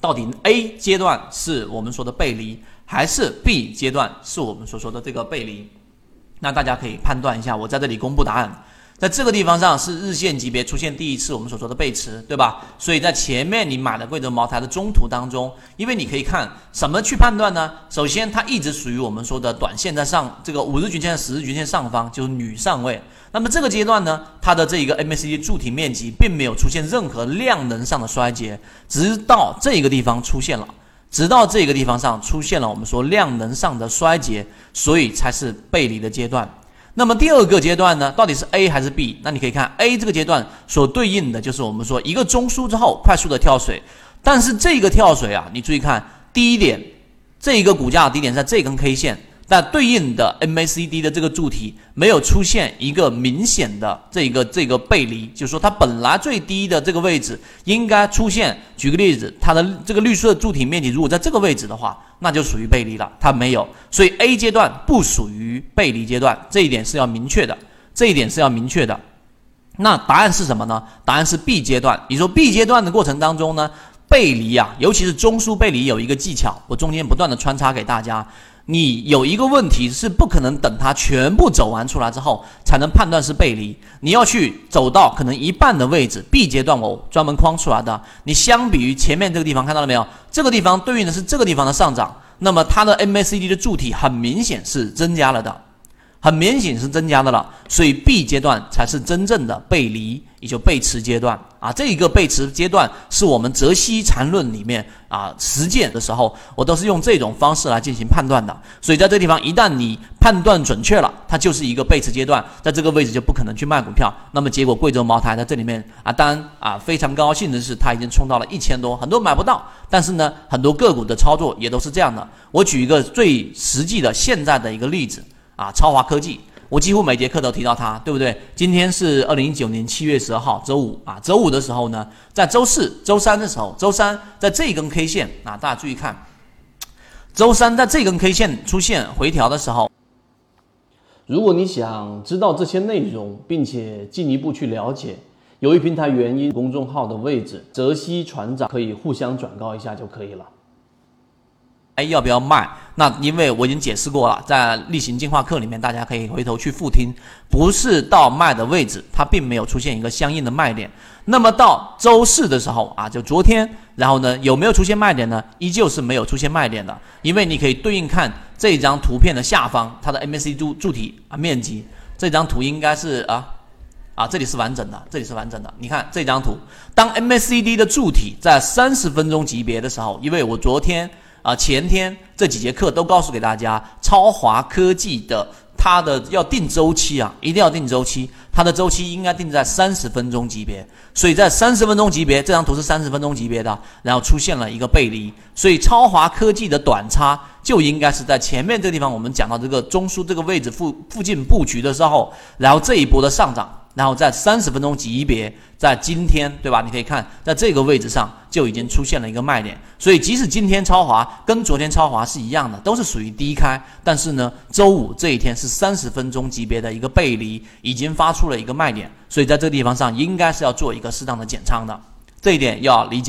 到底 A 阶段是我们说的背离，还是 B 阶段是我们所说的这个背离？那大家可以判断一下，我在这里公布答案。在这个地方上是日线级别出现第一次我们所说的背驰，对吧？所以在前面你买了贵州茅台的中途当中，因为你可以看什么去判断呢？首先它一直属于我们说的短线在上这个5日均线、10日均线上方，就是女上位。那么这个阶段呢，它的这一个 MACD 柱体面积并没有出现任何量能上的衰竭，直到这个地方上出现了我们说量能上的衰竭，所以才是背离的阶段。那么第二个阶段呢，到底是 A 还是 B？ 那你可以看 A 这个阶段所对应的就是我们说一个中枢之后快速的跳水，但是这个跳水啊，你注意看低点，这一个股价低点在这根 K 线，但对应的 MACD 的这个柱体没有出现一个明显的这个背离，就是说它本来最低的这个位置应该出现，举个例子，它的这个绿色柱体面积如果在这个位置的话，那就属于背离了，它没有，所以 A 阶段不属于背离阶段，这一点是要明确的。那答案是什么呢？答案是 B 阶段。你说 B 阶段的过程当中呢，背离啊，尤其是中枢背离有一个技巧，我中间不断的穿插给大家。你有一个问题是不可能等它全部走完出来之后才能判断是背离，你要去走到可能一半的位置， B 阶段我专门框出来的，你相比于前面这个地方看到了没有，这个地方对应的是这个地方的上涨，那么它的 MACD 的柱体很明显是增加了的，所以 B 阶段才是真正的背离，也就背驰阶段啊。这一个背驰阶段是我们泽西缠论里面啊实践的时候，我都是用这种方式来进行判断的。所以在这地方一旦你判断准确了，它就是一个背驰阶段，在这个位置就不可能去卖股票。那么结果贵州茅台在这里面啊，当然啊非常高兴的是它已经冲到了1000多，很多买不到，但是呢很多个股的操作也都是这样的。我举一个最实际的现在的一个例子。啊，超华科技，我几乎每节课都提到它，对不对？今天是2019年7月12号，周五啊。周五的时候呢，在周四、周三的时候，周三在这根 K 线啊，大家注意看，周三在这根 K 线出现回调的时候，如果你想知道这些内容，并且进一步去了解，由于平台原因，公众号的位置，泽西船长可以互相转告一下就可以了。要不要卖？那因为我已经解释过了，在例行进化课里面，大家可以回头去复听，不是到卖的位置，它并没有出现一个相应的卖点。那么到周四的时候啊，就昨天，然后呢，有没有出现卖点呢？依旧是没有出现卖点的，因为你可以对应看这张图片的下方，它的 MACD 柱体啊面积，这张图应该是这里是完整的，你看这张图，当 MACD 的柱体在30分钟级别的时候，因为我昨天。前天这几节课都告诉给大家，超华科技的它的要定周期啊，一定要定周期，它的周期应该定在30分钟级别，所以在30分钟级别，这张图是30分钟级别的，然后出现了一个背离，所以超华科技的短差就应该是在前面这个地方，我们讲到这个中枢这个位置附近布局的时候，然后这一波的上涨，然后在30分钟级别，在今天，对吧？你可以看，在这个位置上就已经出现了一个卖点，所以即使今天超华跟昨天超华是一样的，都是属于低开，但是呢，周五这一天是30分钟级别的一个背离，已经发出了一个卖点，所以在这个地方上应该是要做一个适当的减仓的，这一点要理解。